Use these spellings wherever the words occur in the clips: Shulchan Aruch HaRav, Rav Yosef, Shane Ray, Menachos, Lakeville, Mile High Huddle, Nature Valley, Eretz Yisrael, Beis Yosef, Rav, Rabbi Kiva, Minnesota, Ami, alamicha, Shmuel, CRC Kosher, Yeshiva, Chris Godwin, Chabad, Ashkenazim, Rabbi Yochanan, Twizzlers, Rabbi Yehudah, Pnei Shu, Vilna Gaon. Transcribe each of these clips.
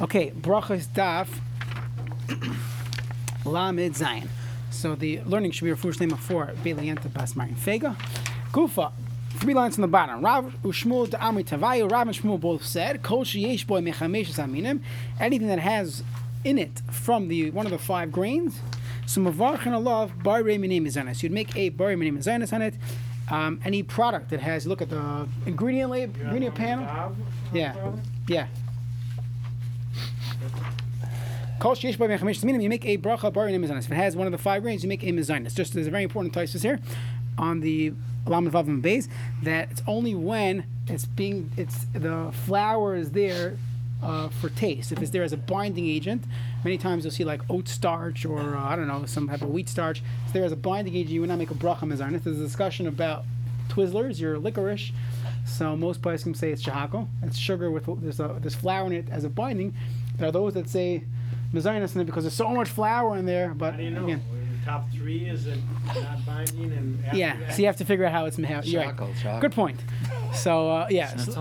Okay, brachas daf lamed zayin. So the learning should be refush name of four Belianta Basmarin Fega. Kufa, 3 lines on the bottom. Rav Ushmul to Ami Tavayu, Rav and Shmuel both said, Kol sheyesh bo mechamesh aminim, anything that has in it from the one of the 5 grains. So mavarchin alav barei minim zanis. You'd make a barei minim zanis on it. Any product that has, look at the ingredient label, ingredient panel. Yeah. Kol sheyesh bo mechamesh aminim. You make a bracha barei minim zanis. If it has one of the 5 grains, you make a mizanis. Just there's a very important taisus here on the Lamed Vav and Beis that it's only when the flour is there for taste. If it's there as a binding agent, many times you'll see like oat starch or some type of wheat starch. It's there as a binding agent. You would not make a bracha mezarnit. There's a discussion about Twizzlers, your licorice. So most places can say it's shahako. It's sugar with there's flour in it as a binding. There are those that say mezarnit in it because there's so much flour in there. But how do you know? Again, top 3 is not binding, and so you have to figure out how it's made. Right. Good point. So so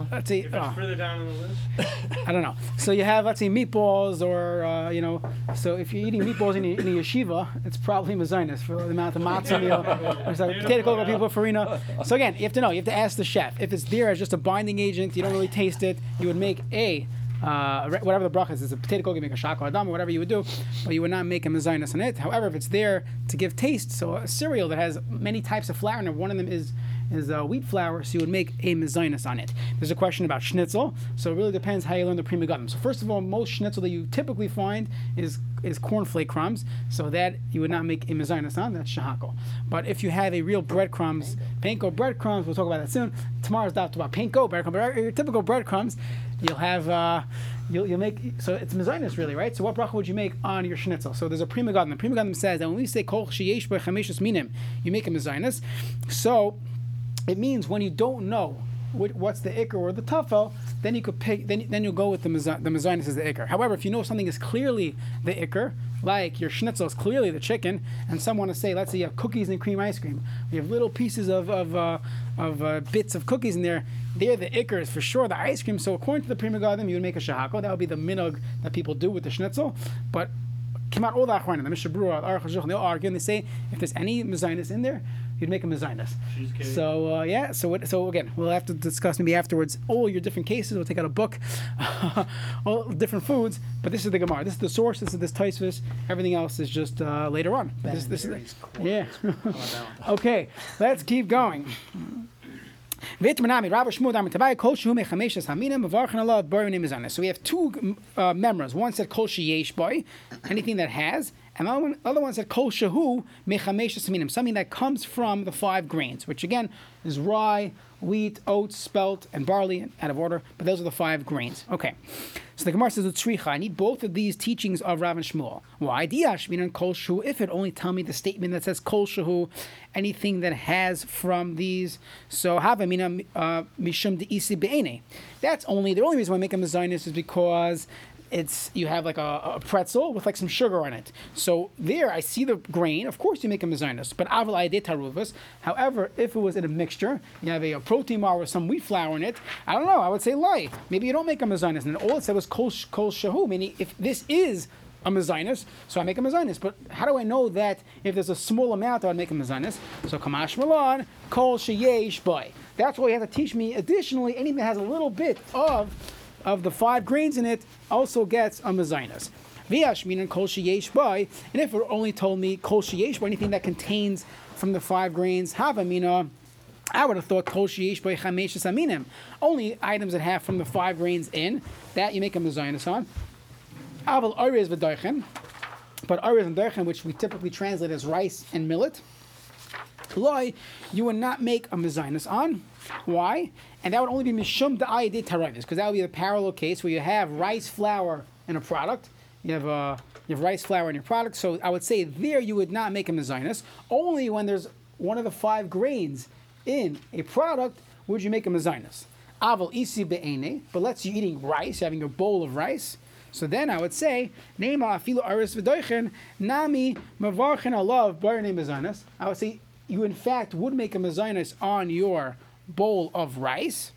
let's see. If it's further down on the list, I don't know. So you have meatballs, or So if you're eating meatballs in a yeshiva, it's probably mezainis for the amount of matzah meal, potato kol, people farina. So again, you have to know. You have to ask the chef. If it's there as just a binding agent, you don't really taste it. You would make whatever the bracha is a potato kol, you make a shako adam, or whatever you would do, but you would not make a mezainas on it. However, if it's there to give taste, so a cereal that has many types of flour, and one of them is wheat flour, so you would make a mezainas on it. There's a question about schnitzel, so it really depends how you learn the Pri Megadim. So first of all, most schnitzel that you typically find is cornflake crumbs, so that you would not make a mezainas on, that's shahako. But if you have a real breadcrumbs, panko breadcrumbs, we'll talk about that soon. Tomorrow's daf about panko breadcrumbs, but your typical breadcrumbs, you'll have you'll make, so it's mezainas really, right? So what bracha would you make on your schnitzel? So there's a Pri Megadim. The Pri Megadim says that when we say kol sheyesh bo chameshes minim, you make a mezainas. So it means when you don't know what's the ikar or the tafel, then you could pick. Then you'll go with the mezainis as the ikar. However, if you know something is clearly the ikar, like your schnitzel is clearly the chicken, and some want to say, let's say you have cookies and cream ice cream, you have little pieces of bits of cookies in there. They're the ikar is for sure the ice cream. So according to the Pri Megadim, you would make a shahako. That would be the minhag that people do with the schnitzel, but. All the Mishnah Berurah, they'll argue and they say if there's any mezainis in there, you'd make a mezainis. So so again, we'll have to discuss maybe afterwards all your different cases. We'll take out a book, all different foods. But this is the Gemara. This is the source. This is this Taisvis. Everything else is just later on. Okay, let's keep going. So we have 2 memras. One said kol sheyesh boy, anything that has, and the other one said kol shehu mechameshes minim, something that comes from the 5 grains, which again is rye, wheat, oats, spelt, and barley, out of order, but those are the 5 grains. Okay. So the Gemara says, I need both of these teachings of Rav and Shmuel. Why? If it only tell me the statement that says kol shehu, anything that has from these. So that's only the only reason why I make a mezainis is because you have like a pretzel with like some sugar on it. So there I see the grain. Of course you make a mezainis, but aval ayde taruvas. However, if it was in a mixture, you have a protein bar with some wheat flour in it, I don't know, I would say lie. Maybe you don't make a mezainis. And all it said was kol shehu, meaning if this is a mezainis, so I make a mezainis. But how do I know that if there's a small amount I would make a mezainis? So kamash malan kol sheyesh bay. That's why you have to teach me additionally anything that has a little bit of the 5 grains in it also gets a mezainas. V'yashminan kol sheyesh bay, and if it only told me kol sheyesh bay, anything that contains from the 5 grains, havamina, I would have thought kol sheyesh bay chameshes aminim, only items that have from the 5 grains in, that you make a mezainas on. Aval orez v'doichen, but orez and doichen, which we typically translate as rice and millet, loy, you would not make a mezainas on. Why? And that would only be mishum da'ayde tarayvus, because that would be the parallel case where you have rice flour in a product. You have rice flour in your product. So I would say there you would not make a mezainas. Only when there's one of the 5 grains in a product would you make a mezainas. Aval isi be'ene, but let's say you're eating rice, having a bowl of rice. So then I would say, Neima afilu aris v'doichen, nami mavarchen alav b'arnei mezainas. I would say you in fact would make a mezainas on your bowl of rice.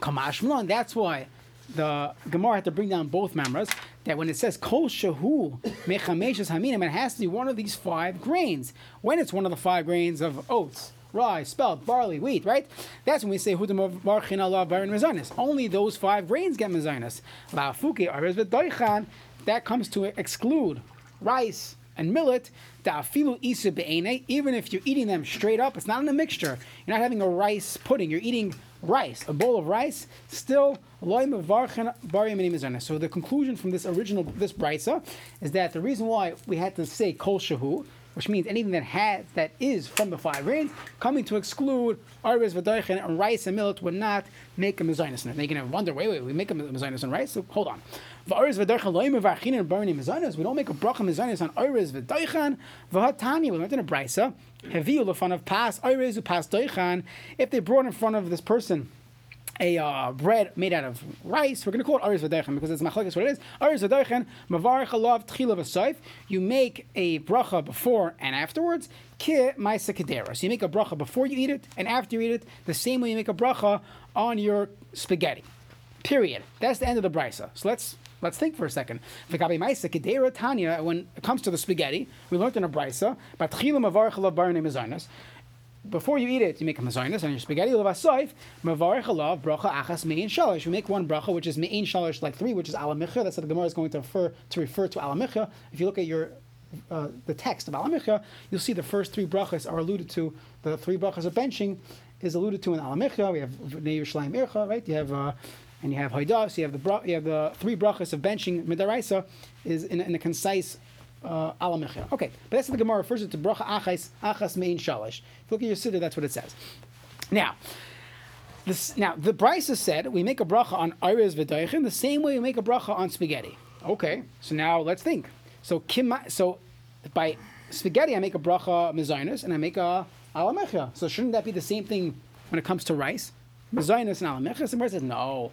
Kamash Milan. That's why the Gemara had to bring down both mamras, that when it says kol shehu mechameshes haminim, it has to be one of these five grains. When it's one of the five grains of oats, rye, spelt, barley, wheat, right? That's when we say Hudam Barchin Allah Baran Mazanis. Only those five grains get Mazanis. La Fuki Arez V'Doichan, that comes to exclude rice and millet. Ta'afilu Isa Be'ene, even if you're eating them straight up, it's not in a mixture. You're not having a rice pudding, you're eating rice, a bowl of rice, still Loim Barchin Baran Mazanis. So the conclusion from this original, this Brisa, is that the reason why we had to say Kol Shehu, which means anything that is from the five grains, coming to exclude arvez v'doichen and rice and millet would not make a mezainis. And they can wonder, wait, we make a mezainis on rice? So hold on. V'arvez v'doichen lo'im v'archin and burning mezainis. We don't make a bracha mezainis on arvez v'doichen v'hatani. We learned in a brisa, heviu l'fan of pas arvez u'pas doichan. If they brought in front of this person a bread made out of rice, we're going to call it Aris V'Doichen because it's machlokes what it is. Aris V'Doichen, Mavarich Alav Tchila V'Soif. You make a bracha before and afterwards. Ki Ma'aseh Kedera. So you make a bracha before you eat it and after you eat it, the same way you make a bracha on your spaghetti. Period. That's the end of the brisa. So let's think for a second. V'Gabi Ma'aseh Kedera Tanya. When it comes to the spaghetti, we learned in a brisa, B'Tchila Mavarich Alav Baronei Mezainos. Before you eat it, you make a mezainis on your spaghetti. Levasoif mevarich alav bracha achas mein shalish. You make one bracha, which is mein shalish, like three, which is alamicha. That's what the Gemara is going to refer to alamicha. If you look at your the text of alamicha, you'll see the first three brachas are alluded to. The three brachas of benching is alluded to in alamicha. We have Vnei Yerushalayim Ircha, right? You have and you have Hoidah. So you have the three brachas of benching midaraisa is in a concise. Okay, but that's what the Gemara refers to bracha achas mein shalish. If you look at your siddur, that's what it says. Now the Brisa said we make a bracha on arez v'doichin the same way we make a bracha on spaghetti. Okay, so now let's think. So by spaghetti I make a bracha mezainis and I make a alamecha. So shouldn't that be the same thing when it comes to rice? Mezainis and alamecha. Somebody says no.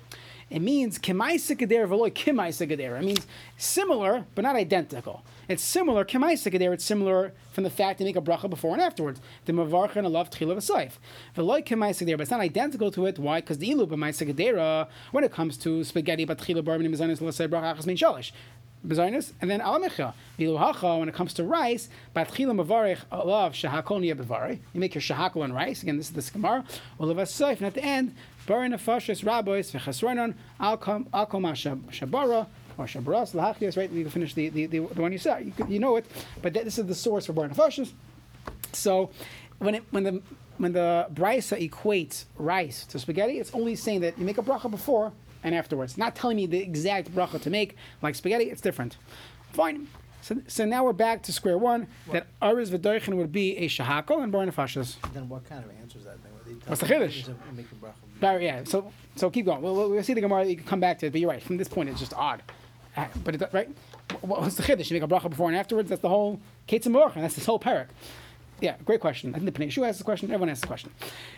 It means kemaisa kedera v'loy kemaisa kedera. It means similar but not identical. It's similar kemaisa kedera. It's similar from the fact they make a bracha before and afterwards. The mavarcha and alav tchila v'soif v'loy kemaisa kedera, but it's not identical to it. Why? Because the ilu b'maisa kedera when it comes to spaghetti b'tchila bar min mezainis l'asei bracha achas min shalish mezainis and then alamecha v'ilu hacha when it comes to rice b'tchila mavarich alav shahakol niya b'vari. You make your shahakol on rice. Again, this is the Gemara. Olav v'soif and at the end. Barin afashis rabois v'chasronon alkoma shabara or shabaras lahachias. Right, you can finish the one you saw. You know it, but this is the source for barin afashis. So when the brisa equates rice to spaghetti, it's only saying that you make a bracha before and afterwards. Not telling me the exact bracha to make like spaghetti. It's different. Fine. So now we're back to square one. That arez v'doichin would be a shahakol and barin afashis. Then what kind of answers that thing? What's the chiddush? Yeah, so keep going. We'll see the Gemara. You can come back to it, but you're right. From this point, it's just odd. But it, right, what's the chiddush? You make a bracha before and afterwards. That's the whole ketz and morach. That's this whole parak. Yeah, great question. I think the Pnei Shu asks the question. Everyone asks the question.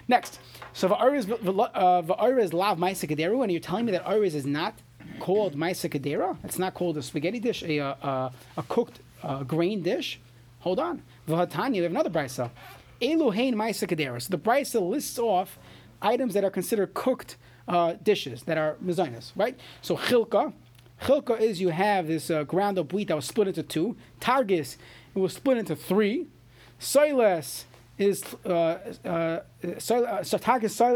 Next, so v'arez lav ma'aseh kedera, and you're telling me that arez is not called ma'aseh kedera. It's not called a spaghetti dish, a cooked grain dish. Hold on. V'hatanya, we have another brisa. Eluhain ma'aseh kedera. So the brisa lists off items that are considered cooked dishes that are mezainis, right? So chilka is you have this ground up wheat that was split into two. Targis, it was split into three. Soiles is targis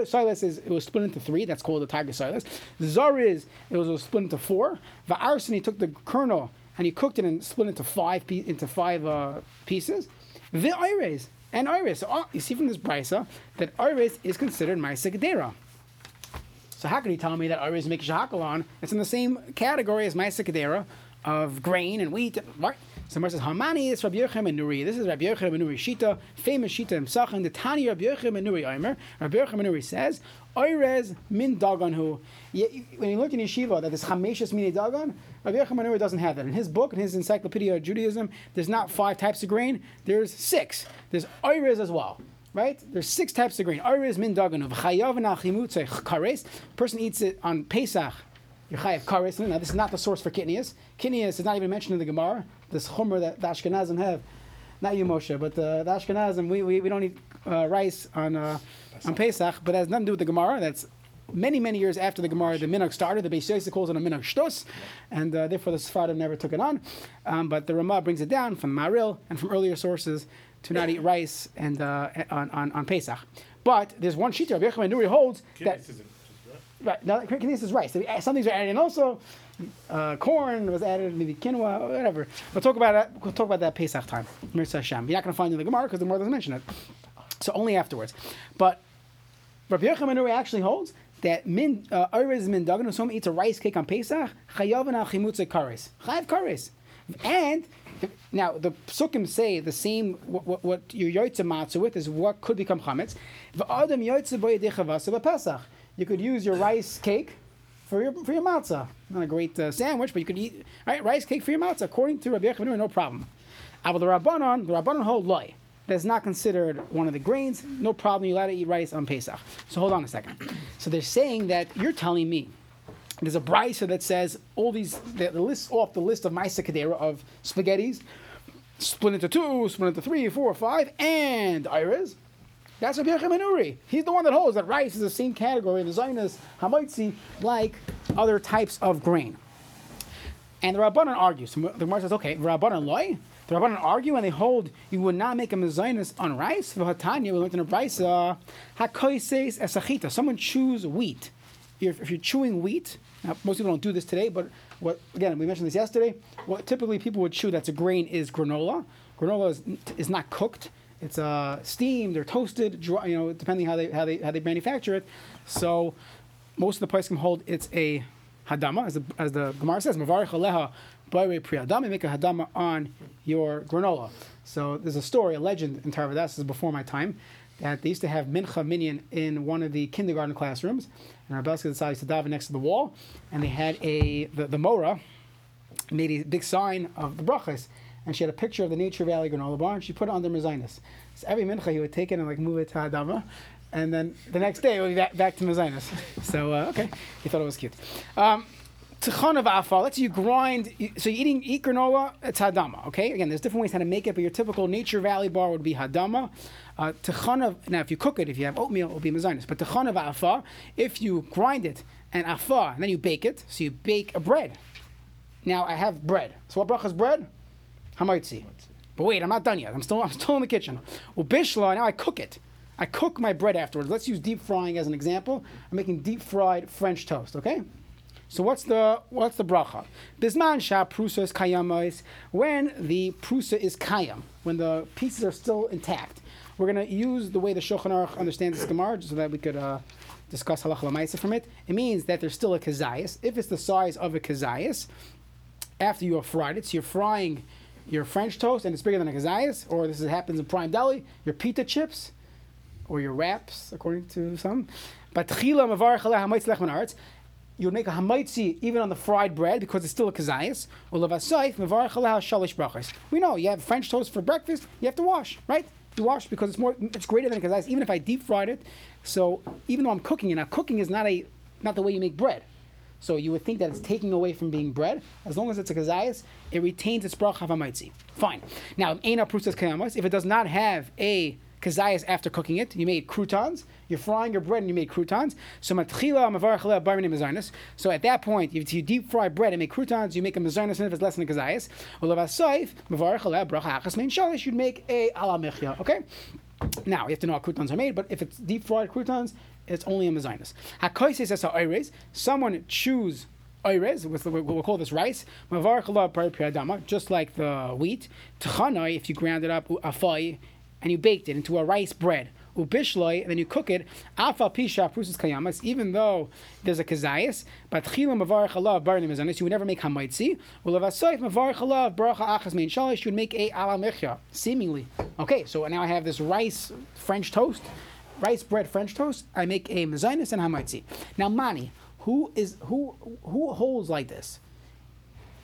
soiles is it was split into three. That's called the targis soiles. Zariz, it was split into four. Va'arsin, he took the kernel and he cooked it and split into five pieces. V'oires. And Iris, so, you see from this brisa that Iris is considered ma'aseh kedera. So how can you tell me that Iris makes shahakal on? It's in the same category as ma'aseh kedera of grain and wheat. Right? So Mar says, Hamani is Rabbi Yochem Nuri. This is Rabbi Yochem Nuri Shita, famous Shita himself. And the Tani Rabbi Yochem Nuri Omer. Rabbi Yochem Nuri says, Oirez min daganhu. When you look in Yeshiva, that is chameshes min dagan, Rabbi Yochanan Nuri doesn't have that. In his book, in his Encyclopedia of Judaism, there's not five types of grain, there's six. There's oirez as well, right? There's six types of grain. Oirez min daganhu. V'chayav na'achimutze kares. Person eats it on Pesach. You're chayav kares. Now, this is not the source for kidneys. Kidneys is not even mentioned in the Gemara. This chumrah that the Ashkenazim have. Not you, Moshe, but the Ashkenazim, we don't eat rice on Pesach, but that has nothing to do with the Gemara. That's many years after the Gemara, the Minhag started. The Beis Yosef calls it a Minhag Shtos, and therefore the Sephardim never took it on. But the Ramah brings it down from Maril and from earlier sources to not eat rice and on Pesach. But there's one sheet Rabbi Yochanan Nuri holds that right now this is rice. Some things are added, and also corn was added, maybe quinoa, or whatever. We'll talk about that Pesach time. Mirza Hashem. You're not going to find it in the Gemara because the Gemara doesn't mention it. So only afterwards. But Rabbi Yochem Nuri actually holds that Erez min Dagan, when someone eats a rice cake on Pesach, chayav al chimutz kares, chayav kares. And now the psukim say the same. What your yoytze matzah with is what could become chametz. V'adam yoytze boyedei chavasa b'Pesach. You could use your rice cake for your matzah. Not a great sandwich, but you could eat rice cake for your matzah. According to Rabbi Yochem Nuri, no problem. But the Rabbanon hold loy. That's not considered one of the grains. No problem. You're allowed to eat rice on Pesach. So hold on a second. So they're saying that you're telling me there's a brisa that says all these that lists off the list of ma'aser kedera of spaghettis, split into two, split into three, four, five, and Erez. That's Rabbi Yochem Nuri. He's the one that holds that rice is the same category of the Zionist hamotzi like other types of grain. And the Rabbanon argues. The Gemara says, okay, Rabbanon loy. The Rabbanon argue and they hold you would not make a mezonos on rice. V'hatanya, we learned in a brisa, hakoises esachita. Someone chews wheat. If you're chewing wheat, now most people don't do this today, but again, we mentioned this yesterday. What typically people would chew that's a grain is granola. Granola is not cooked. It's steamed or toasted, dry, depending how they manufacture it. So most of the poskim hold it's a hadama, as the Gemara says, mavarich aleha. Boy, pri hadama, make a hadama on your granola. So there's a story, a legend in Tarbut. This is before my time. That they used to have mincha minyan in one of the kindergarten classrooms, and Rabbi decided to daven next to the wall, and they had the Mora made a big sign of the brachas, and she had a picture of the Nature Valley granola bar, and she put it on their mezainus. So every mincha he would take it and move it to hadama. And then the next day it would be back to mezainus. So okay, he thought it was cute. Tichon of afal, let's say you grind, so you're eat granola, it's hadama, okay? Again, there's different ways how to make it, but your typical Nature Valley bar would be hadama. Now if you cook it, if you have oatmeal, it will be mezonos. But tichon of afal, if you grind it, and afal, and then you bake it, so you bake a bread. Now I have bread. So what bracha is bread? Hamoitzi. But wait, I'm not done yet. I'm still in the kitchen. Ubishla, now I cook it. I cook my bread afterwards. Let's use deep frying as an example. I'm making deep fried French toast, okay? So what's the bracha? Bisman sha prusa is kayamais. When the prusa is kayam, when the pieces are still intact, we're going to use the way the Shulchan Aruch understands this Gemara so that we could discuss halakha l'maisa from it. It means that there's still a kazayas. If it's the size of a kazayas, after you have fried it, so you're frying your French toast and it's bigger than a kazayas, or this happens in Prime Deli, your pita chips, or your wraps, according to some. But tchila mavarech aleh hamoitz lech min haaretz. You'll make a hamaitzi even on the fried bread because it's still a kazayas. We know you have French toast for breakfast. You have to wash, right? You wash because it's greater than a kazayas. Even if I deep fried it, so even though I'm cooking it, now cooking is not the way you make bread. So you would think that it's taking away from being bread. As long as it's a kazayas, it retains its bracha of hamaitzi. Fine. Now if it does not have a kazayas after cooking it, you made croutons. You're frying your bread and you made croutons. So at that point, if you deep fry bread and make croutons, you make a mezainas, and if it's less than a kazayas, you'd make a ala mechia. Okay? Now, you have to know how croutons are made, but if it's deep fried croutons, it's only a mezainas. Someone chews Erez, we'll call this rice, just like the wheat. Tchanai, if you ground it up, afai, and you baked it into a rice bread, ubishloi, and then you cook it, afal pisha prusus kayamas, even though there's a kazayas, but chilam mavarich alav barani mezanis, you would never make hamaitzi, ulavasoif mavarich alav baracha achas mein shalish, you would make a ala mechia, seemingly. Okay, so now I have this rice bread French toast, I make a mezanis and hamaitzi. Now mani, who holds like this?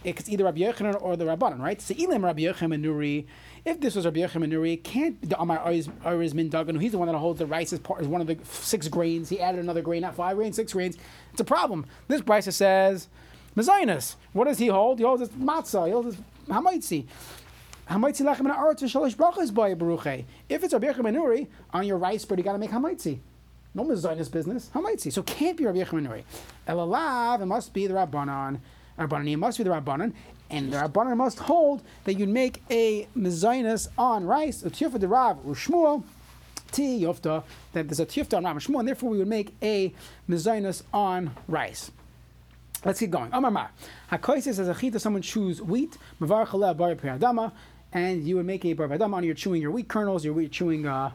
It's either Rabbi Yochanan or the Rabbanon, right? Se'ilim Rabbi Yochem Nuri. If this was Rabbi Yochem Nuri, it can't be the Amar Erez min Dagan. He's the one that holds the rice as part as one of the six grains. He added another grain, not five grains, six grains. It's a problem. This brisa says mezainus. What does he hold? He holds his matzah. He holds his hamaitzi. Hamaitzi lachem min haaretz v'shalosh brachos b'ay baruchei. If it's Rabbi Yochem Nuri on your rice bread, you got to make hamaitzi. No one designed this business. How might see? So it can't be Rabbi Yochanan Nuri. El Alav, it must be the Rabbanon. It must be the Rabbanon. And the Rabbanon must hold that you'd make a mezainis on rice, a tiyufta de Rav or Shmuel, tiyufta, that there's a tiyufta on Rav and Shmuel, and therefore we would make a mezainis on rice. Let's keep going. Amar Mar. HaKoises as a chita, someone chews wheat, mavar chaleh bar piyadama, and you would make a bar piyadama on, you're chewing your wheat kernels, you're chewing your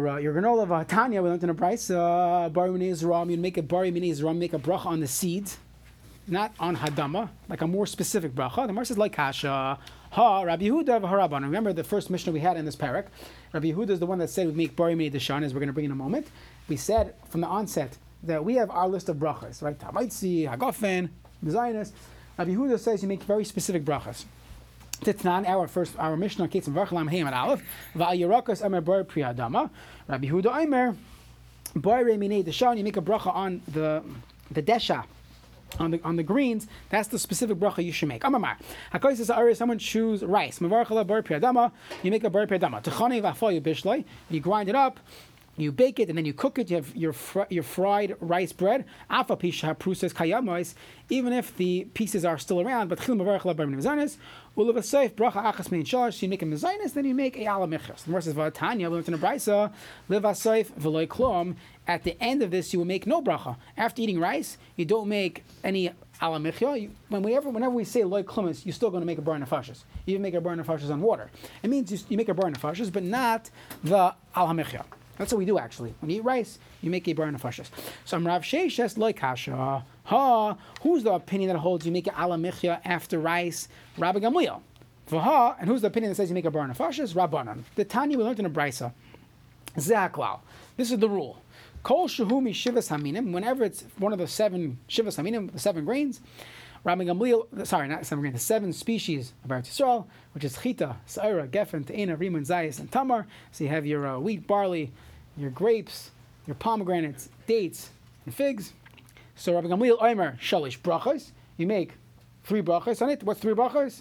granola. Tanya, we learned in a price, bari minei zram, you'd make a bari minei zram, make a bracha on the seeds, not on hadama, like a more specific bracha. The Mar says like kasha, ha Rabbi Yehudah v'harabban. Remember the first Mishnah we had in this parak. Rabbi Yehudah is the one that said we make bari minei deshan, as we're going to bring in a moment. We said from the onset that we have our list of brachas, right? Tamaitzi, hagafen, mezainis. Rabbi Yehudah says you make very specific brachas. Titnan, our Mishnah, Ketz and Varchalam Heim and Aleph. Va'al yirakas amar bari pri hadama. Rabbi Yehudah Aimer, bari minei deshan. You make a bracha on the desha. On the greens, that's the specific bracha you should make. Amamar, hakoyis ha'aris, someone chews rice. Mavar chala bar piyadama, you make a bar piyadama. Techani v'afoyu bishloi, you grind it up, you bake it, and then you cook it. You have your fried rice bread. Afa pisha prusas kayamois, even if the pieces are still around. But chil mavar chala bar mezainis. Ulavasayf bracha achas mein shalash. So you make a mezainis, then you make a ala michras. The verse is v'atanya. We learned in a brisa, livasayf v'loy klom. At the end of this, you will make no bracha. After eating rice, you don't make any ala michya. Whenever we say loy klumas, you're still going to make a bar nefashis. You even make a bar nefashis on water. It means you make a bar nefashis, but not the ala michya. That's what we do actually. When you eat rice, you make a bar nefashis. So I'm Rav Sheshes loy kasha. Ha, who's the opinion that holds you make an ala michya after rice? Rabban Gamliel. Vaha, and who's the opinion that says you make a bar nefashis? Rabbanan. The Tanya we learned in a brisa. Zehaklal. This is the rule. Kol shehumi shivas haminim. Whenever it's one of the seven shivas haminim, the seven grains, Rabban Gamliel. Sorry, not seven grains. The seven species of Eretz Yisrael, which is chita, sa'ira, gefen, te'ena, rimun, zayis, and tamar. So you have your wheat, barley, your grapes, your pomegranates, dates, and figs. So Rabban Gamliel Omer shalish brachos. You make three brachos on it. What's three brachos?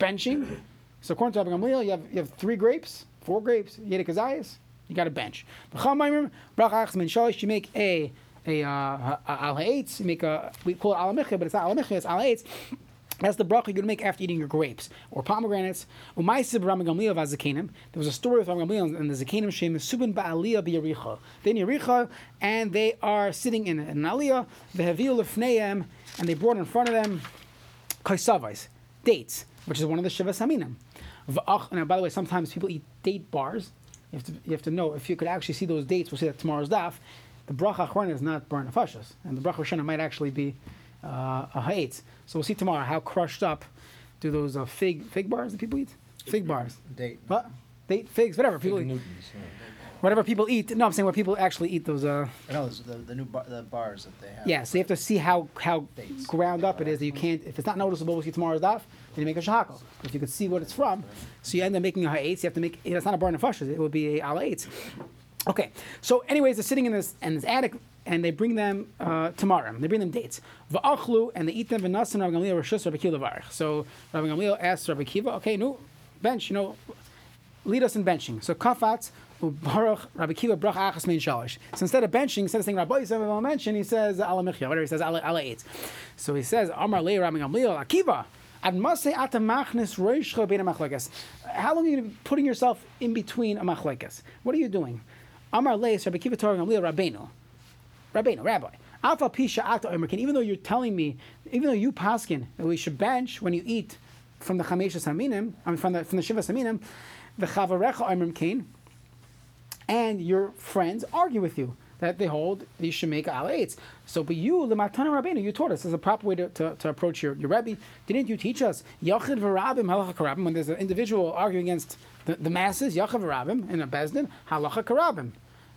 Benching. So according to Rabban Gamliel, you have three grapes, four grapes, yedek zayis. You got a bench. You make a al ha'etz. You make a, we call it al ha'michya, but it's not al ha'michya, it's al ha'etz. That's the bracha you're going to make after eating your grapes or pomegranates. There was a story with Rabban Gamliel and the zakenim shem subin ba'aliyah b'yericha. Then Yericha, and they are sitting in an aliyah. Ve'haviu lefneihem, and they brought in front of them kaisavais, dates, which is one of the shivas haminim. Now, by the way, sometimes people eat date bars. You have to know, if you could actually see those dates, we'll see that tomorrow's daf, the bracha achrona is not bar nefashos, and the bracha rishona might actually be a ha'etz. So we'll see tomorrow how crushed up do those fig bars that people eat? Fig bars. Date. What? Date, figs, whatever. Fig people Newtons, eat. Yeah. Whatever people eat. No, I'm saying what people actually eat those... No, the new the bars that they have. Yeah, so you have to see how dates, ground up it is that you can't... If it's not noticeable, we'll see tomorrow's daf. Then you make a shahakal. If you could see what it's from, so you end up making a ha'etz. You have to make, it's not a bar nefashos, it would be a ala eitz. Okay, so anyways, they're sitting in this attic, and they bring them tamarim. They bring them dates. V'achlu, and they eat them. V'nasan Rabban Gamliel reshus Rabbi Kiva levarich. So Rabban Gamliel asks Rabbi Kiva, okay, no, bench, lead us in benching. So kafatz u'barach Rabbi Kiva bracha achas mein shalish. So instead of benching, instead of saying Rabbi Yosef will mention, he says ala michya, whatever he says, ala eitz. So he says Amar le Rabban Gamliel Akiva. How long are you putting yourself in between a machlekes? What are you doing? Amar leis Rabbi Kiva Torah Gamliel Rabbeinu, Rabbi. Alpha Pisha Ata Omerkin. Even though you're telling me, even though you paskin that we should bench when you eat from the chameshas haminim, I mean from the shivas haminim, the chavarecha Omerkin, and your friends argue with you that they hold, you should make al-eitz. So, but you, the Matana Rabbeinu, you taught us. This is a proper way to approach your Rebbe. Didn't you teach us, Yachid v'rabim halacha karabim, when there's an individual arguing against the masses, Yachid v'rabim, in a bezdin, halacha karabim.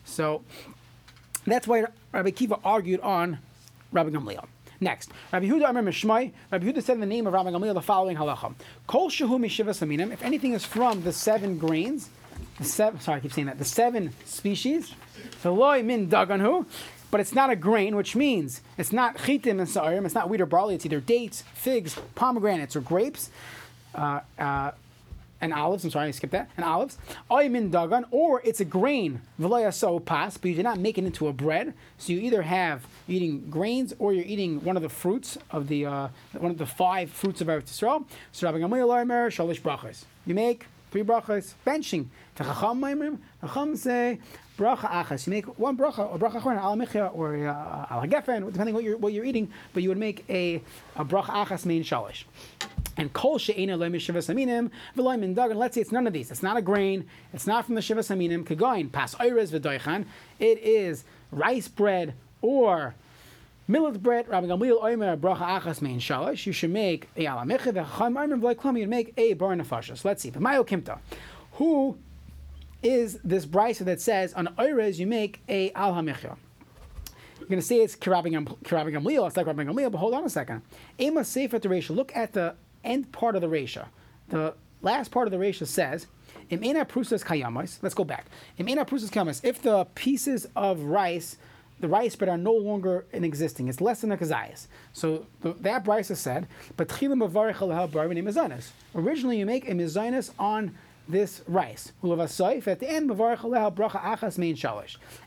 So, that's why Rabbi Kiva argued on Rabban Gamliel. Next, Rabbi Huda Amar Mishmai. Rabbi Huda said in the name of Rabban Gamliel the following halacha. Kol shehu mishivas aminim, if anything is from the seven grains, the seven species, Veloy min daganhu, but it's not a grain, which means it's not chitim and sa'arim, it's not wheat or barley, it's either dates, figs, pomegranates, or grapes. and olives. I'm sorry, I skipped that. And olives. Aymin dagan, or it's a grain. V'lo yaso pas, but you did not make it into a bread. So you either have you're eating grains, or you're eating one of the fruits of the one of the five fruits of Eretz Yisrael. So Rabban Gamliel omer shalosh brachos. You make three brachas. Benching. The Chacham say bracha achas. You make one bracha, or bracha achron, al mechia, or al hagefen, depending on what you're eating. But you would make a bracha achas main shalosh. And kol she'ena lo mishivas aminim v'lo min dagan. Let's say it's none of these. It's not a grain. It's not from the shivas aminim. Kagain pas oirez v'doichan. It is rice bread or millet bread. Rabban Gamliel omer bracha achas main shalosh. You should make a ala mecha v'cham omer v'lo klami. You'd make a bar nefashos. Let's see. B'mayo kimta. Who is this brisa that says on oirez you make a al hamichya? You're going to say it's Rabban Gamliel. It's like Rabban Gamliel. But hold on a second. Ema sefer tereisha. Look at the end part of the Reisha. The last part of the Reisha says, let's go back. If the pieces of rice, the rice bread are no longer in existing, it's less than a kazayas. So that Brisa said, originally you make a mezainas on this rice. At the end,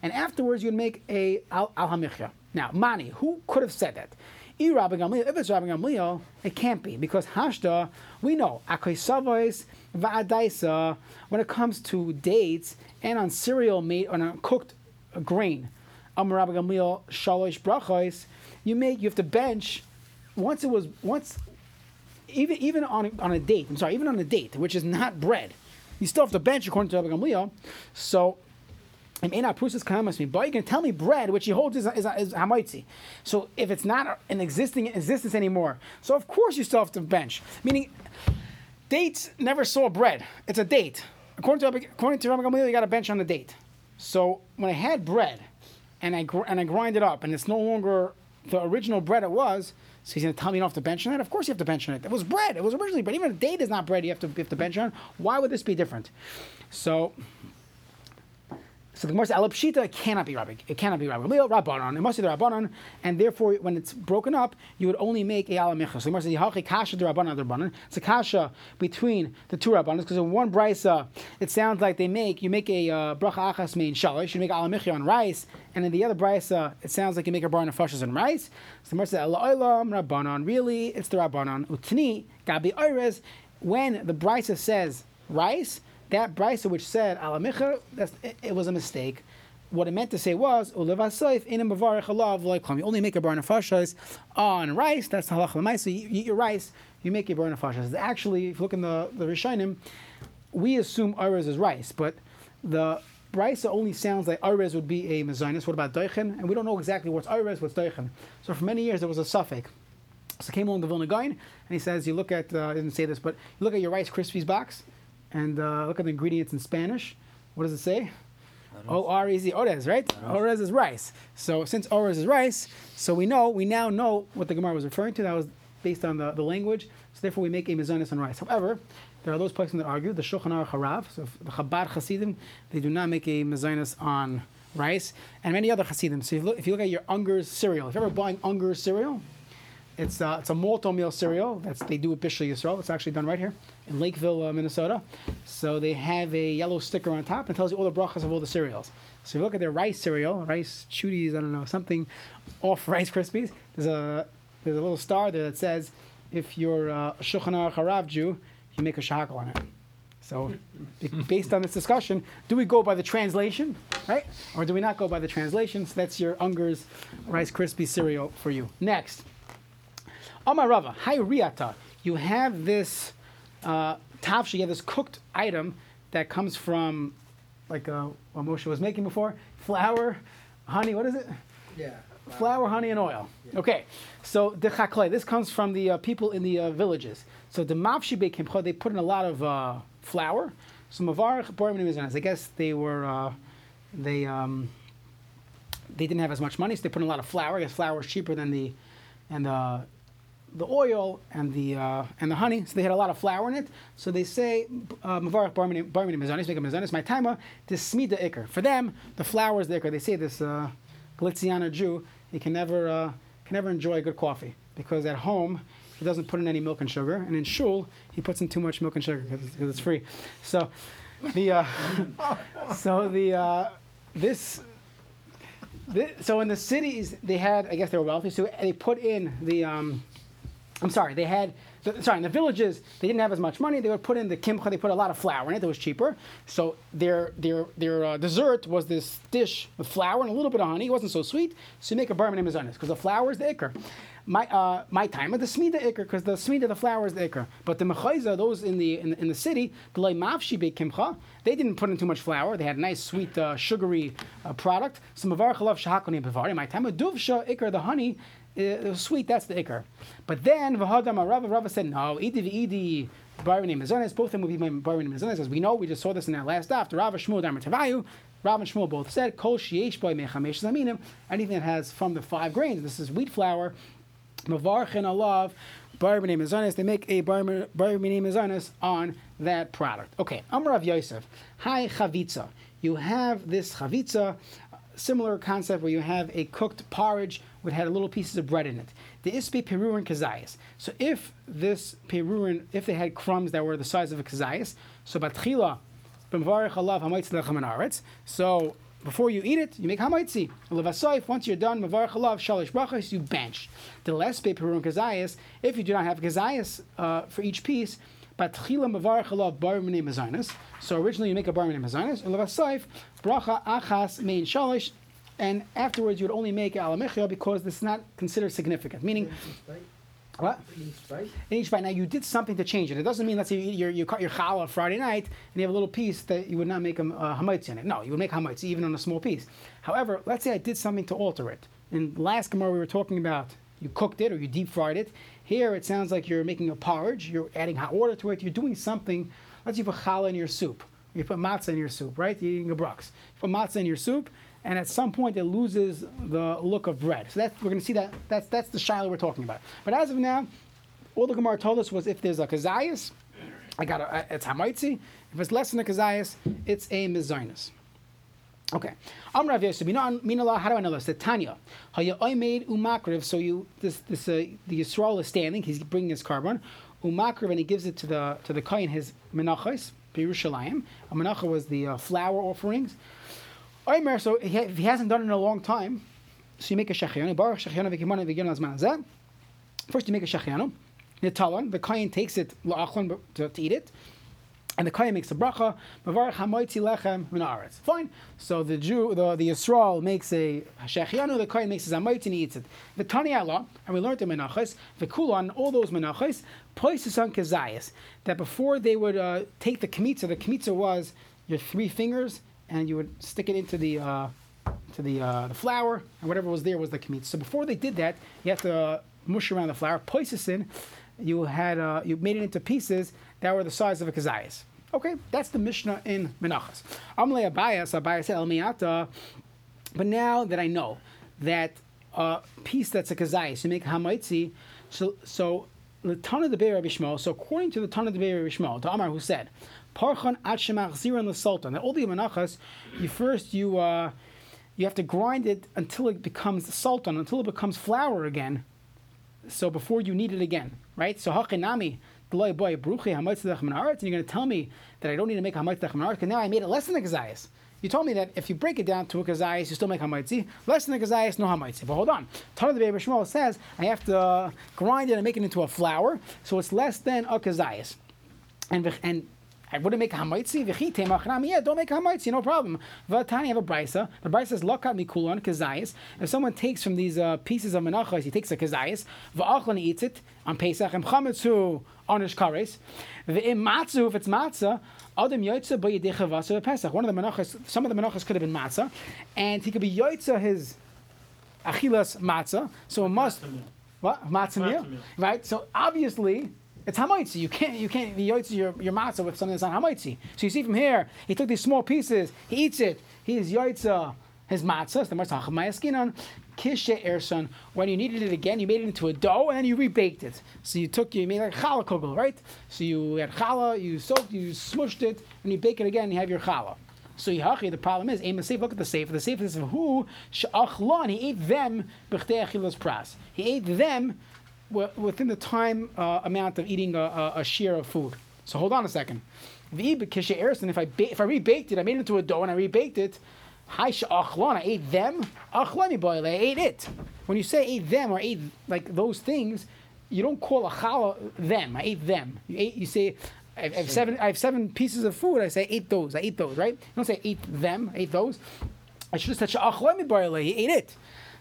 and afterwards you'd make a al hamichya. Now, Mani, who could have said that? If it's Rabban Gamliel, it can't be, because Hashda, we know, when it comes to dates and on cereal made on cooked grain, Rabban Gamliel shalosh brachos, you have to bench even on a date, which is not bread, you still have to bench according to Rabban Gamliel. So but you can tell me bread, which he holds is hamaitzi. So if it's not an existence anymore, so of course you still have to bench. Meaning, dates never saw bread. It's a date. According to Rabban Gamliel, you got to bench on the date. So when I had bread, and I grind it up, and it's no longer the original bread it was, so he's going to tell me you don't have to bench on that? Of course you have to bench on it. It was bread. It was originally bread. Even a date is not bread. You have to bench on. Why would this be different? So the Gemara says, "Al pshita, it cannot be Rabban Gamliel, Rabbanon. It must be the Rabbanon, and therefore, when it's broken up, you would only make a ala michos." So the Gemara says, "Yehachik kasha the Rabbanon the Rabbanon." It's a kasha between the two Rabbanons, because in one brisa, it sounds like you make a bracha achas main shalosh, you make ala michos on rice, and in the other brisa, it sounds like you make a bar nefashos on rice. So the Gemara says, "Ala olam Rabbanon." Really, it's the Rabbanon. Utni gabi oirez. When the brisa says rice, that brisa which said alamicha, it was a mistake. What it meant to say was ulevasoif inim bavarich alav loyklum. You only make a bar nefashos on rice. That's the halach l'maisa. So you eat your rice, you make your bar nefashos. Actually, if you look in the Rishonim, we assume oirez is rice, but the brisa only sounds like oirez would be a mezainis. What about doichin? And we don't know exactly what's oirez, what's doichin. So for many years there was a suffix. So came along the Vilna Gaon, and he says you look at I didn't say this, but you look at your Rice Krispies box. And look at the ingredients in Spanish. What does it say? O-R-E-Z, orez, right? Orez is rice. So since orez is rice, so we now know what the Gemara was referring to. That was based on the language. So therefore we make a mezainis on rice. However, there are those places that argue, the Shulchan Aruch HaRav, so the Chabad Hasidim, they do not make a mezainis on rice, and many other Hasidim. So if you look at your Unger's cereal, if you're ever buying Unger's cereal, it's a multi-meal cereal. They do it Beis Yosef. It's actually done right here in Lakeville, Minnesota. So they have a yellow sticker on top and tells you all the brachas of all the cereals. So if you look at their rice cereal, rice chuties, I don't know, something off Rice Krispies, there's a little star there that says, if you're a Shulchan Aruch HaRav Jew, you make a shackle on it. So based on this discussion, do we go by the translation, right? Or do we not go by the translation? So that's your Unger's Rice Krispies cereal for you. Next. Amar Rava, Hai Riata, you have this tafsha, you have this cooked item that comes from, like what Moshe was making before, flour, honey, what is it? Yeah. Flour, honey, and oil. Yeah. Okay, so the chaklei, this comes from the people in the villages. So the mafshibe kimcha, they put in a lot of flour. So mavarach borim mizanas. I guess they were, they didn't have as much money, so they put in a lot of flour. I guess flour was cheaper than the oil and the honey, so they had a lot of flour in it. So they say, "Mavarach barmini mezanis, make a mezanis." My taima, this smida ikar. For them, the flour is the ikar. They say this Galiziana Jew, he can never enjoy good coffee, because at home he doesn't put in any milk and sugar, and in shul he puts in too much milk and sugar because it's free. So the so in the cities they had, I guess they were wealthy, so they put in the in the villages they didn't have as much money. They would put in the kimcha. They put a lot of flour in it. That was cheaper. So their dessert was this dish with flour and a little bit of honey. It wasn't so sweet. So you make a bar mitzvah on this because the flour is the ikr. My time at the smida ikr, because the smida, the flour is the ikr. But the mechayza, those in the city, the lay mafshi be kimcha, they didn't put in too much flour. They had a nice sweet sugary product. So mavar chalav shahakoni bevari. My time at duvsha ikr, the honey. It was sweet, that's the ikr. But then, Rav said, no, idi bari mezones, both of them would be bari mezones. As we know, we just saw this in our last after. Rav and Shmuel, Darmar Tavayu, Rav and Shmuel both said, kol sheyesh boi mechamesh zaminim, anything that has from the 5 grains, this is wheat flour, mavarchen alav, bari mezones, they make a bari mezones on that product. Okay, Amar Rav Yosef, hi chavitza. You have this chavitza, similar concept where you have a cooked porridge which had little pieces of bread in it. The ispi perurin kazayas. So if this perurin, if they had crumbs that were the size of a kazayas, so batchila b'mvarich alav hamaitzi lechem haaretz. So before you eat it, you make hamaitzi levasayif. Once you're done, b'mvarich alav shalish brachos, you bench. The lespe perurin kazayas. If you do not have kazayas for each piece. So originally you make a bar minei mezonos, and levasayif bracha achas mein shalish, and afterwards you would only make alamechia because this is not considered significant. Meaning, what? In each bite. Now you did something to change it. It doesn't mean, let's say you cut your challah Friday night and you have a little piece that you would not make a hamaitzi in it. No, you would make hamaitzi even on a small piece. However, let's say I did something to alter it. In last Gemara we were talking about you cooked it or you deep fried it. Here it sounds like you're making a porridge, you're adding hot water to it, you're doing something. Let's say you put challah in your soup. You put matzah in your soup, right? You're eating a brux. You put matzah in your soup, and at some point it loses the look of bread. So we're going to see that. That's the shiloh we're talking about. But as of now, all the Gemara told us was if there's a kazayas, it's hamaitzi. If it's less than a kazayas, it's a mezonos. Okay. Amar Rav Yosef, how do I know this? The Tanya, haya oimed umakriv. So the Yisrael is standing. He's bringing his carbon, umakriv, and he gives it to the kohen, his menachos, Yerushalayim. A menacha was the flour offerings. Oimer, so he hasn't done it in a long time. So you make a shechianu. Baruch shechianu v'kimanu v'ginu azman hazeh. First you make a shechianu. Nitalon. The kohen takes it la'achlon to eat it. And the Kohen makes a bracha, mavarich hamaitzi lechem min haaretz. Fine. So the Yisrael makes a shechianu, the Kohen makes his hamaitzi and he eats it. The Tanya Allah, and we learned the menachos, the kulan, all those menachos, places on kazayas, that before they would take the kmitza was your 3 fingers, and you would stick it into the flour, and whatever was there was the kmitza. So before they did that, you have to mush around the flour, places in. You made it into pieces that were the size of a kazayas. Okay, that's the Mishnah in Menachos. Amle Abayas said El Miata. But now that I know that piece that's a kazayas, you make hamaitzi. So the Tana Debei Rabbi Shmuel. So according to the Tana Debei Rabbi Shmuel, to Amar who said Parchan ad shemachzirin l'sultan. That all the Menachos, you have to grind it until it becomes sultan, until it becomes flour again. So before you need it again, right? So hachinami d'lo boy bruchi hamaitzi lechem min haaretz, and you're going to tell me that I don't need to make hamaitzi lechem min haaretz because now I made it less than a kazayas. You told me that if you break it down to a kazayas, you still make hamaitzi. Less than a kazayas, no hamaitzi. But hold on, Tana the Beis Shmuel says I have to grind it and make it into a flour, so it's less than a kazayas. And I wouldn't make hamaitzi. V'chitei machnami, yeah, don't make hamaitzi, no problem. V'atani, I have a brisa. The brisa says lokat mikulan kazayis. If someone takes from these pieces of menachos, he takes a kazayis. V'achlan eats it on Pesach. Emchametzu onish kares. V'im matzu, if it's matzah, adam yoytza b'yedei chavasa v'pesach. Some of the menachos could have been matzah, and he could be yoytza his achilas matzah. So it must what matzah meal, right? So obviously. It's hamaitzi. You can't yoytzi your matzah with something that's not hamaitzi. So you see from here, he took these small pieces, he eats it, he is yoytza his matzah. The matzah hamayaskinon kishe erson. When you needed it again, you made it into a dough and then you rebaked it. So you made like challah kugel, right? So you had challah, you soaked, you smushed it, and you bake it again. And you have your challah. So the problem is, aim a safe. Look at the safe. The safe is who she'achlon. He ate them b'chtei achilas pras. He ate them. within the time amount of eating a shear of food. So hold on a second. If I rebaked it, I made it into a dough and I rebaked it, I ate them, I ate it. When you say ate them or ate like those things, you don't call a challah them. I ate them. You say I have seven pieces of food. I say I ate those, right? You don't say ate them, I ate those. I should have said sha'achla mibarleh, he ate it.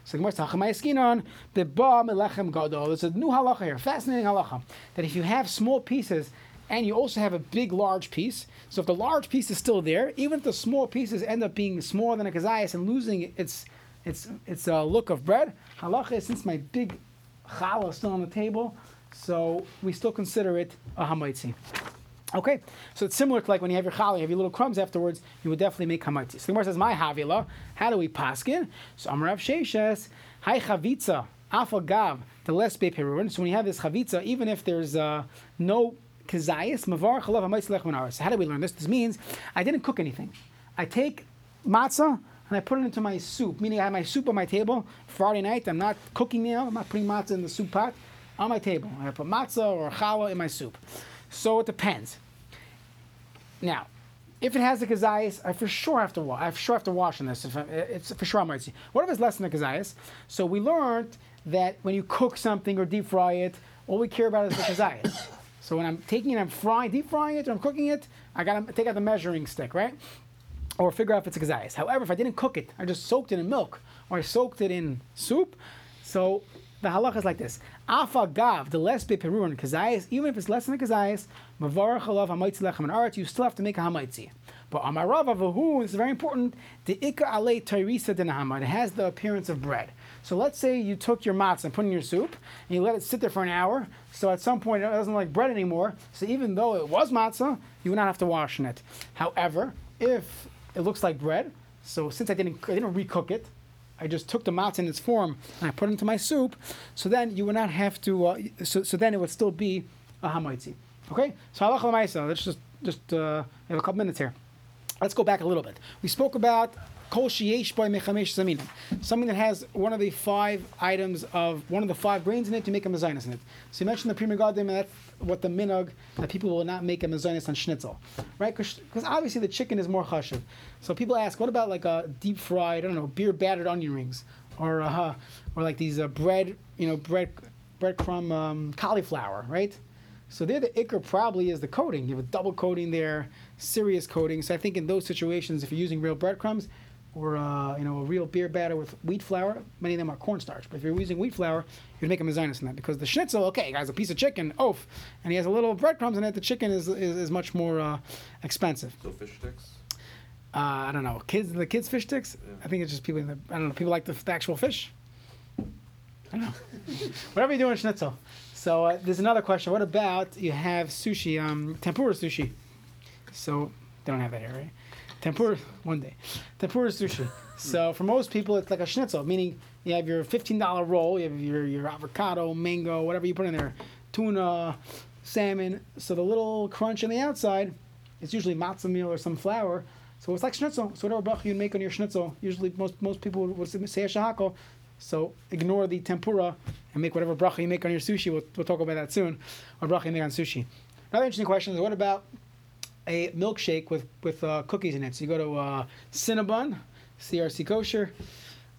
So Gemara says, "Hachamay eskinon beba melechem gadol." There's a new halacha here, fascinating halacha, that if you have small pieces and you also have a big, large piece, so if the large piece is still there, even if the small pieces end up being smaller than a kazayas and losing its look of bread, halacha is since my big challah is still on the table, so we still consider it a hamaitzi. Okay, so it's similar to like when you have your challah, you have your little crumbs afterwards, you would definitely make hamatzi. So the Gemara says, my havila, how do we paskin? So Amar Rav Sheshes, hai chavitza, afal gav, the less be perurin. So when you have this chavitza, even if there's no kazayas, mavar chalav hamatzi lech menaras. So how do we learn this? This means I didn't cook anything. I take matzah and I put it into my soup, meaning I have my soup on my table Friday night. I'm not cooking now, I'm not putting matzah in the soup pot on my table. I put matzah or challah in my soup. So it depends. Now, if it has the kazayas, I for sure have to wash in this. It's for sure hamaitzi. What if it's less than the kazayas? So we learned that when you cook something or deep fry it, all we care about is the kazayas. So when I'm taking it, I'm frying, deep frying it, or I'm cooking it, I gotta take out the measuring stick, right? Or figure out if it's a kazayas. However, if I didn't cook it, I just soaked it in milk or I soaked it in soup. So the halacha is like this: Afa gav, the less be perur and kazayis, even if it's less than the kazayis, mavarach alav hamaitzi lechem and aretz, you still have to make a hamaitzi. But Amar Rav Avahu, it's very important. The ikka ale tairisa denahama, it has the appearance of bread. So let's say you took your matzah and put it in your soup, and you let it sit there for an hour. So at some point it doesn't like bread anymore. So even though it was matzah, you would not have to wash in it. However, if it looks like bread, so since I didn't recook it, I just took the matzah in its form and I put it into my soup, so then you would not have to, so then it would still be a hamaitzi. Okay? So halacha l'maisa, let's just we have a couple minutes here. Let's go back a little bit. We spoke about kol sheyesh by mechamesh zamin, something that has one of the five grains in it to make a mezainis in it. So you mentioned the Pri Megadim, and that's what the minhag, that people will not make a mezainis on schnitzel, right? Because obviously the chicken is more chashiv. So people ask, what about like a deep fried, I don't know, beer battered onion rings, or like these breadcrumb cauliflower, right? So there the ikr probably is the coating. You have a double coating there, serious coating. So I think in those situations, if you're using real breadcrumbs, or a real beer batter with wheat flour, many of them are cornstarch. But if you're using wheat flour, you'd make a mezainis in that, because the schnitzel, okay, guys, a piece of chicken, oaf, and he has a little breadcrumbs in it. The chicken is much more expensive. So fish sticks? I don't know. The kids fish sticks? Yeah. I think it's just people. I don't know. People like the actual fish. I don't know. Whatever you do in schnitzel. So there's another question. What about you have sushi, tempura sushi? So they don't have that here, right? Tempura, one day. Tempura sushi. So for most people, it's like a schnitzel, meaning you have your $15 roll, you have your avocado, mango, whatever you put in there, tuna, salmon. So the little crunch on the outside, it's usually matzo meal or some flour. So it's like schnitzel. So whatever bracha you make on your schnitzel, usually most people would say a shahako. So ignore the tempura and make whatever bracha you make on your sushi. We'll talk about that soon. Or bracha you make on sushi. Another interesting question is, what about a milkshake with cookies in it? So you go to Cinnabon, CRC Kosher,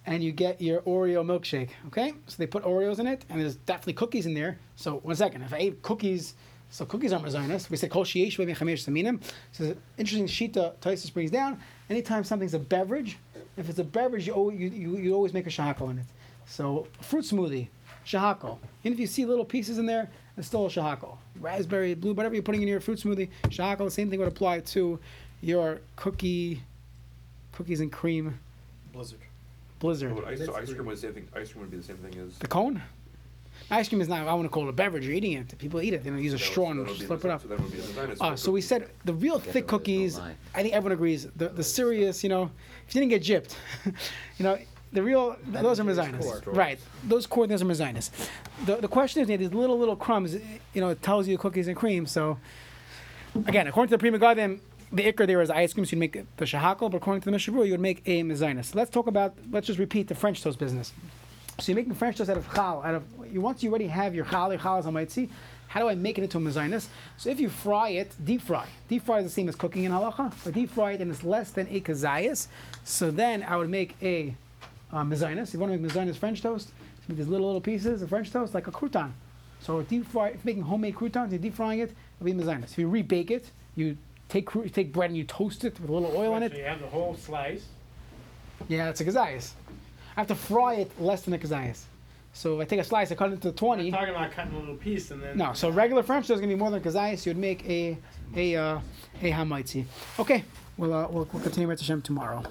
and you get your Oreo milkshake, okay? So they put Oreos in it, and there's definitely cookies in there. So one second, if I ate cookies, so cookies aren't mezainis. We say kol sheyesh b'hem mechamesh zaminim. So it's an interesting shita Taisus brings down. Anytime something's a beverage, if it's a beverage, you always make a shahako in it. So fruit smoothie, shahako. And if you see little pieces in there, it's still a shahako. Raspberry, blue, whatever you're putting in your fruit smoothie, shahako, the same thing would apply to your cookies and cream. Blizzard. Oh, ice cream was the same thing. Ice cream would be the same thing as the cone? Ice cream is not, I want to call it a beverage. You're eating it. People eat it. They don't use a straw and slurp it up. So we said the real thick cookies, I think everyone agrees, the serious, if you didn't get gypped, the real, those are mezainis. Right. Those core things are mezainis. The question is, these little crumbs, it tells you cookies and cream. So, again, according to the Pri Megadim, the ikr there is ice cream, so you'd make the shahakal, but according to the Mishnah Berurah, you would make a mezainis. So let's just repeat the French toast business. So you're making French toast out of chal. Once you already have your chal is on mitzi. How do I make it into a mezainis? So if you fry it, deep fry. Deep fry is the same as cooking in halacha. But deep fry it and it's less than a kazayas. So then I would make a mezainis. If you want to make mezainis French toast, make these little pieces of French toast like a crouton. So deep fry. If you're making homemade croutons, you're deep frying it. It'll be mezainis. If you rebake it, you take bread and you toast it with a little oil on it. So you have the whole slice. Yeah, that's a kazayas. I have to fry it less than a kazayas. So I take a slice, I cut it into 20. I'm talking about cutting a little piece and then... No, so regular French toast is going to be more than kazayas. You'd make a hamaitzi. Okay, we'll continue with Hashem tomorrow.